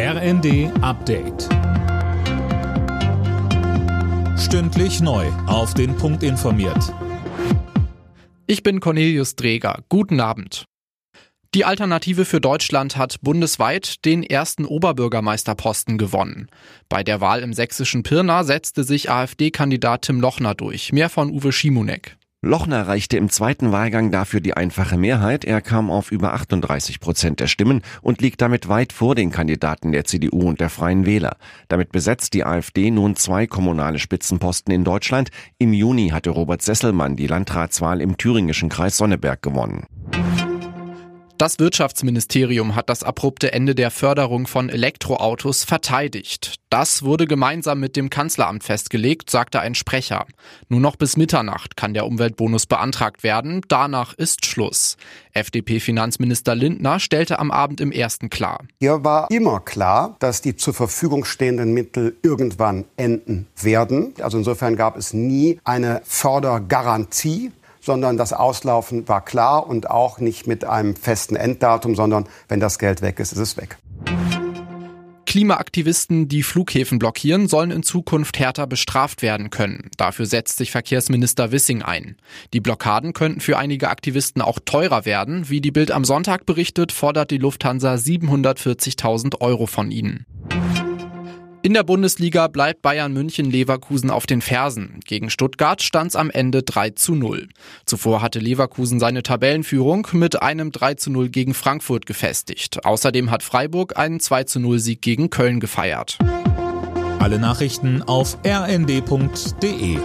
RND Update. Stündlich neu auf den Punkt informiert. Ich bin Cornelius Dreger. Guten Abend. Die Alternative für Deutschland hat bundesweit den ersten Oberbürgermeisterposten gewonnen. Bei der Wahl im sächsischen Pirna setzte sich AfD-Kandidat Tim Lochner durch. Mehr von Uwe Schimunek. Lochner erreichte im zweiten Wahlgang dafür die einfache Mehrheit. Er kam auf über 38% der Stimmen und liegt damit weit vor den Kandidaten der CDU und der Freien Wähler. Damit besetzt die AfD nun 2 kommunale Spitzenposten in Deutschland. Im Juni hatte Robert Sesselmann die Landratswahl im thüringischen Kreis Sonneberg gewonnen. Das Wirtschaftsministerium hat das abrupte Ende der Förderung von Elektroautos verteidigt. Das wurde gemeinsam mit dem Kanzleramt festgelegt, sagte ein Sprecher. Nur noch bis Mitternacht kann der Umweltbonus beantragt werden. Danach ist Schluss. FDP-Finanzminister Lindner stellte am Abend im Ersten klar: Hier war immer klar, dass die zur Verfügung stehenden Mittel irgendwann enden werden. Also insofern gab es nie eine Fördergarantie, sondern das Auslaufen war klar und auch nicht mit einem festen Enddatum, sondern wenn das Geld weg ist, ist es weg. Klimaaktivisten, die Flughäfen blockieren, sollen in Zukunft härter bestraft werden können. Dafür setzt sich Verkehrsminister Wissing ein. Die Blockaden könnten für einige Aktivisten auch teurer werden. Wie die Bild am Sonntag berichtet, fordert die Lufthansa 740.000 € von ihnen. In der Bundesliga bleibt Bayern München Leverkusen auf den Fersen. Gegen Stuttgart stand es am Ende 3:0. Zuvor hatte Leverkusen seine Tabellenführung mit einem 3:0 gegen Frankfurt gefestigt. Außerdem hat Freiburg einen 2:0-Sieg gegen Köln gefeiert. Alle Nachrichten auf rnd.de.